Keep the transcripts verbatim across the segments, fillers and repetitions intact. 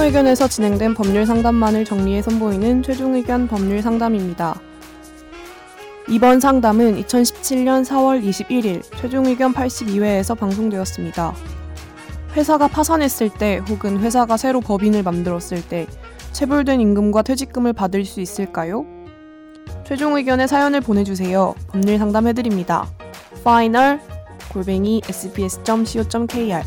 최종 의견에서 진행된 법률 상담만을 정리해 선보이는 최종 의견 법률 상담입니다. 이번 상담은 이천십칠년 사월 이십일일 최종 의견 팔십이회에서 방송되었습니다. 회사가 파산했을 때 혹은 회사가 새로 법인을 만들었을 때 체불된 임금과 퇴직금을 받을 수 있을까요? 최종 의견의 사연을 보내주세요. 법률 상담해드립니다. final 골뱅이 에스비에스 점 씨오 점 케이알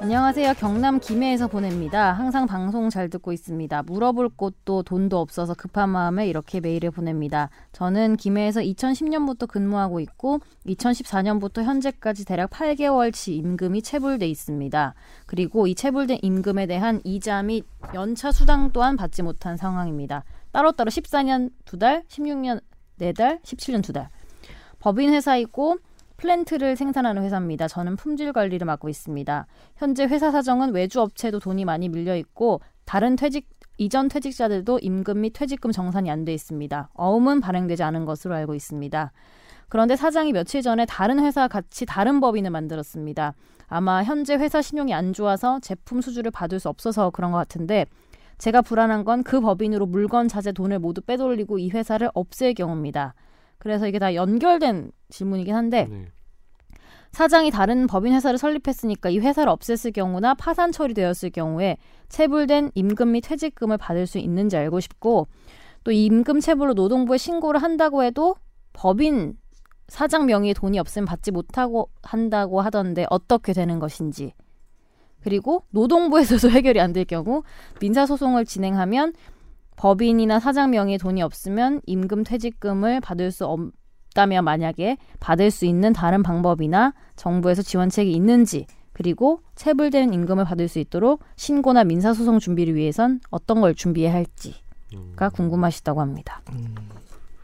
안녕하세요. 경남 김해에서 보냅니다. 항상 방송 잘 듣고 있습니다. 물어볼 곳도 돈도 없어서 급한 마음에 이렇게 메일을 보냅니다. 저는 김해에서 이천십년부터 근무하고 있고 이천십사년부터 현재까지 대략 팔개월치 임금이 체불돼 있습니다. 그리고 이 체불된 임금에 대한 이자 및 연차 수당 또한 받지 못한 상황입니다. 따로따로 십사년 두 달, 십육년 네 달, 십칠년 두 달. 법인 회사이고 플랜트를 생산하는 회사입니다. 저는 품질 관리를 맡고 있습니다. 현재 회사 사정은 외주 업체도 돈이 많이 밀려 있고 다른 퇴직 이전 퇴직자들도 임금 및 퇴직금 정산이 안 돼 있습니다. 어음은 발행되지 않은 것으로 알고 있습니다. 그런데 사장이 며칠 전에 다른 회사와 같이 다른 법인을 만들었습니다. 아마 현재 회사 신용이 안 좋아서 제품 수주를 받을 수 없어서 그런 것 같은데 제가 불안한 건 그 법인으로 물건, 자재, 돈을 모두 빼돌리고 이 회사를 없앨 경우입니다. 그래서 이게 다 연결된 질문이긴 한데 네. 사장이 다른 법인 회사를 설립했으니까 이 회사를 없앴을 경우나 파산 처리되었을 경우에 체불된 임금 및 퇴직금을 받을 수 있는지 알고 싶고 또 이 임금 체불로 노동부에 신고를 한다고 해도 법인 사장 명의의 돈이 없으면 받지 못하고 한다고 하던데 어떻게 되는 것인지 그리고 노동부에서도 해결이 안 될 경우 민사소송을 진행하면 법인이나 사장 명의의 돈이 없으면 임금 퇴직금을 받을 수 없다면 만약에 받을 수 있는 다른 방법이나 정부에서 지원책이 있는지 그리고 체불된 임금을 받을 수 있도록 신고나 민사소송 준비를 위해선 어떤 걸 준비해야 할지가 궁금하시다고 합니다. 음.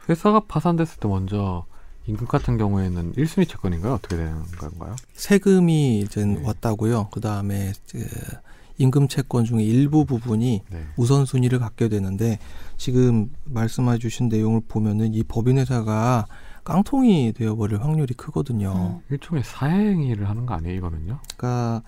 회사가 파산됐을 때 먼저 임금 같은 경우에는 일순위 채권인가요? 어떻게 되는 건가요? 세금이 이제 네. 왔다고요. 그다음에 이제 임금 채권 중에 일부 부분이 네. 우선순위를 갖게 되는데 지금 말씀해 주신 내용을 보면은 이 법인 회사가 깡통이 되어버릴 확률이 크거든요. 음. 일종의 사행위를 하는 거 아니에요, 이거는요? 그러니까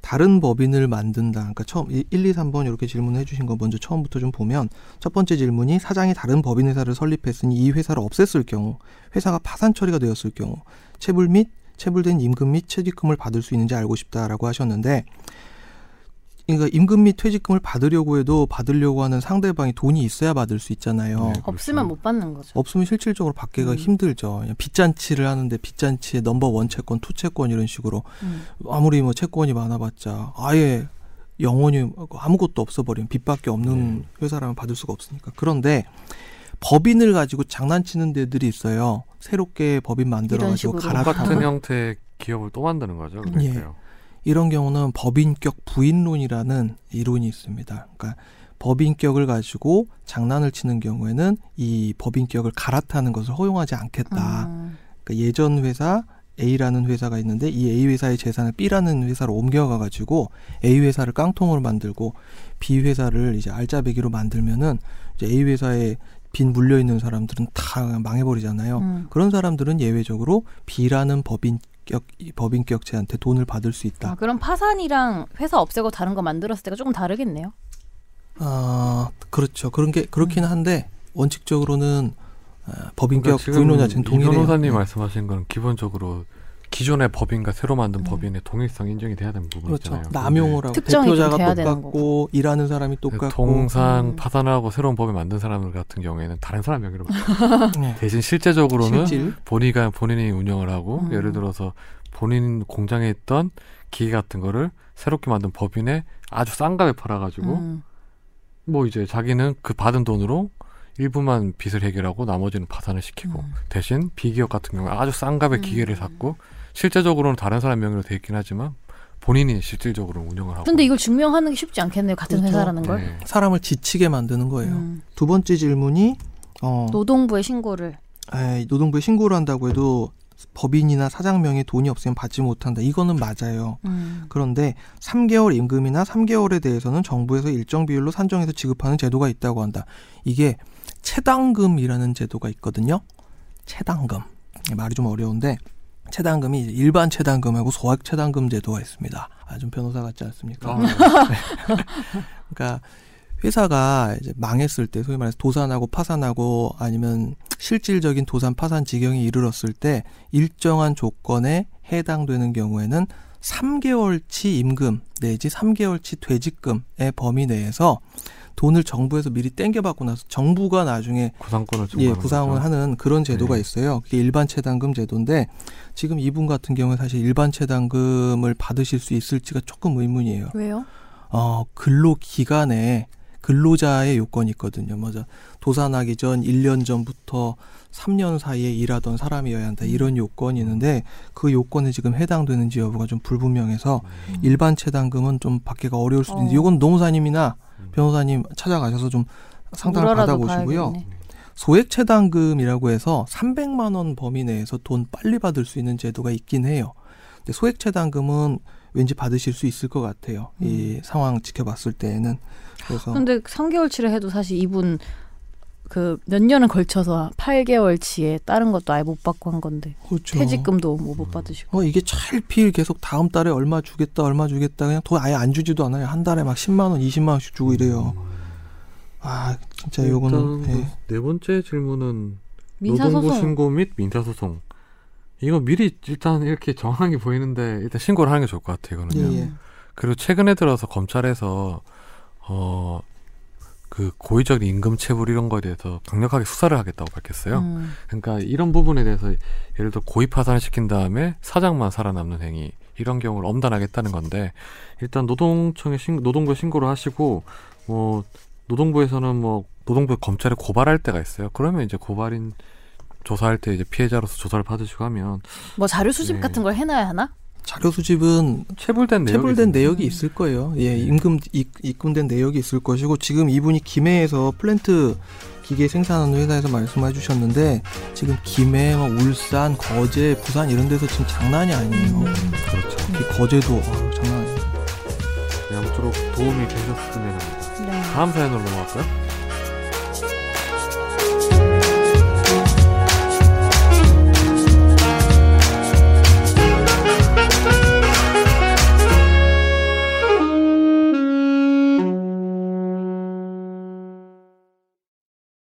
다른 법인을 만든다. 그러니까 처음 일, 이, 삼번 이렇게 질문해 주신 거 먼저 처음부터 좀 보면 첫 번째 질문이 사장이 다른 법인 회사를 설립했으니 이 회사를 없앴을 경우 회사가 파산 처리가 되었을 경우 체불 및 체불된 임금 및 퇴직금을 받을 수 있는지 알고 싶다라고 하셨는데 그러니까 임금 및 퇴직금을 받으려고 해도 받으려고 하는 상대방이 돈이 있어야 받을 수 있잖아요. 네, 없으면 못 받는 거죠. 없으면 실질적으로 받기가 음. 힘들죠. 빚잔치를 하는데 빚잔치에 넘버원 채권, 투 채권 이런 식으로 음. 아무리 뭐 채권이 많아봤자 아예 영원히 아무것도 없어버린 빚밖에 없는 네. 회사라면 받을 수가 없으니까. 그런데 법인을 가지고 장난치는 데들이 있어요. 새롭게 법인 만들어가지고 갈아타는. 똑같은 형태의 기업을 또 만드는 거죠. 그러니까요. 예. 이런 경우는 법인격 부인론이라는 이론이 있습니다. 그러니까 법인격을 가지고 장난을 치는 경우에는 이 법인격을 갈아타는 것을 허용하지 않겠다. 음. 그러니까 예전 회사 A라는 회사가 있는데 이 A 회사의 재산을 B라는 회사로 옮겨가가지고 A 회사를 깡통으로 만들고 B 회사를 이제 알짜배기로 만들면은 이제 A 회사의 빚 물려있는 사람들은 다 망해버리잖아요. 음. 그런 사람들은 예외적으로 B라는 법인 법인격체한테 돈을 받을 수 있다. 아, 그럼 파산이랑 회사 없애고 다른 거 만들었을 때가 조금 다르겠네요. 아 그렇죠. 그런 게 그렇긴 한데 원칙적으로는 아, 법인격 부인론 자체는 동일해요. 이 변호사님 네. 말씀하신 건 기본적으로 기존의 법인과 새로 만든 음. 법인의 동일성 인정이 돼야 되는 부분이잖아요. 그렇죠. 남용을 하고 대표자가 똑같고 일하는 사람이 똑같고 동산 파산하고 새로운 법인 만든 사람들 같은 경우에는 다른 사람 명의로 네. 대신 실제적으로는 실질? 본인이, 본인이 운영을 하고 음. 예를 들어서 본인 공장에 있던 기계 같은 거를 새롭게 만든 법인에 아주 싼 값에 팔아가지고 음. 뭐 이제 자기는 그 받은 돈으로 일부만 빚을 해결하고 나머지는 파산을 시키고 음. 대신 비기업 같은 경우는 아주 싼 값에 음. 기계를 샀고 실제적으로는 다른 사람 명의로 돼 있긴 하지만 본인이 실질적으로 운영을 하고. 근데 이걸 증명하는 게 쉽지 않겠네요. 같은 그렇죠. 회사라는 걸. 네. 사람을 지치게 만드는 거예요. 음. 두 번째 질문이 어, 노동부에 신고를. 에이, 노동부에 신고를 한다고 해도 법인이나 사장 명의 돈이 없으면 받지 못한다. 이거는 맞아요. 음. 그런데 삼 개월 임금이나 삼 개월에 대해서는 정부에서 일정 비율로 산정해서 지급하는 제도가 있다고 한다. 이게 체당금이라는 제도가 있거든요. 체당금. 말이 좀 어려운데 체당금이 일반 체당금하고 소액 체당금 제도가 있습니다. 아, 좀 변호사 같지 않습니까? 아. 그러니까 회사가 이제 망했을 때, 소위 말해서 도산하고 파산하고 아니면 실질적인 도산 파산 지경에 이르렀을 때 일정한 조건에 해당되는 경우에는 삼 개월치 임금 내지 삼 개월치 퇴직금의 범위 내에서 돈을 정부에서 미리 땡겨받고 나서 정부가 나중에 구상권을 예, 구상을 거죠. 하는 그런 제도가 네. 있어요. 그게 일반채당금 제도인데 지금 이분 같은 경우에 사실 일반채당금을 받으실 수 있을지가 조금 의문이에요. 왜요? 어, 근로기간에 근로자의 요건이 있거든요. 먼저 도산하기 전 일 년 전부터 삼 년 사이에 일하던 사람이어야 한다. 이런 요건이 있는데 그 요건에 지금 해당되는지 여부가 좀 불분명해서 음. 일반 채당금은 좀 받기가 어려울 수도 있는데 어. 이건 노무사님이나 변호사님 찾아가셔서 좀 상담을 받아보시고요. 소액 채당금이라고 해서 삼백만 원 범위 내에서 돈 빨리 받을 수 있는 제도가 있긴 해요. 근데 소액 채당금은 왠지 받으실 수 있을 것 같아요. 음. 이 상황 지켜봤을 때에는. 그래서 근데 삼 개월치를 해도 사실 이분 그 몇 년을 걸쳐서 팔 개월치에 다른 것도 아예 못 받고 한 건데. 그렇죠. 퇴직금도 뭐 못 받으시고. 어, 이게 차일피일 계속 다음 달에 얼마 주겠다 얼마 주겠다 그냥 돈 아예 안 주지도 않아요. 한 달에 막 십만 원 이십만 원씩 주고 이래요. 아 진짜 요거는. 네. 그 네 번째 질문은 민사소송. 노동부 신고 및 민사소송. 이거 미리 일단 이렇게 정확하게 보이는데 일단 신고를 하는 게 좋을 것 같아요. 이거는요. 예, 예. 그리고 최근에 들어서 검찰에서 어, 그 고의적인 임금 체불 이런 거에 대해서 강력하게 수사를 하겠다고 밝혔어요. 음. 그러니까 이런 부분에 대해서 예를 들어 고의 파산을 시킨 다음에 사장만 살아남는 행위 이런 경우를 엄단하겠다는 건데 일단 노동청에 신, 노동부에 신고를 하시고 뭐 노동부에서는 뭐 노동부 검찰에 고발할 때가 있어요. 그러면 이제 고발인 조사할 때 이제 피해자로서 조사를 받으시고 하면 뭐 자료 수집 네. 같은 걸 해놔야 하나? 자료 수집은 체불된 내역이, 체불된 내역이 있을 거예요. 예, 임금 입금된 내역이 있을 것이고 지금 이분이 김해에서 플랜트 기계 생산하는 회사에서 말씀해주셨는데 지금 김해, 울산, 거제, 부산 이런 데서 지금 장난이 아니에요. 음. 그렇죠. 음. 거제도 어, 장난 아니에요. 네, 아무쪼록 도움이 되셨으면 합니다. 네. 다음 사연으로 넘어갈까요?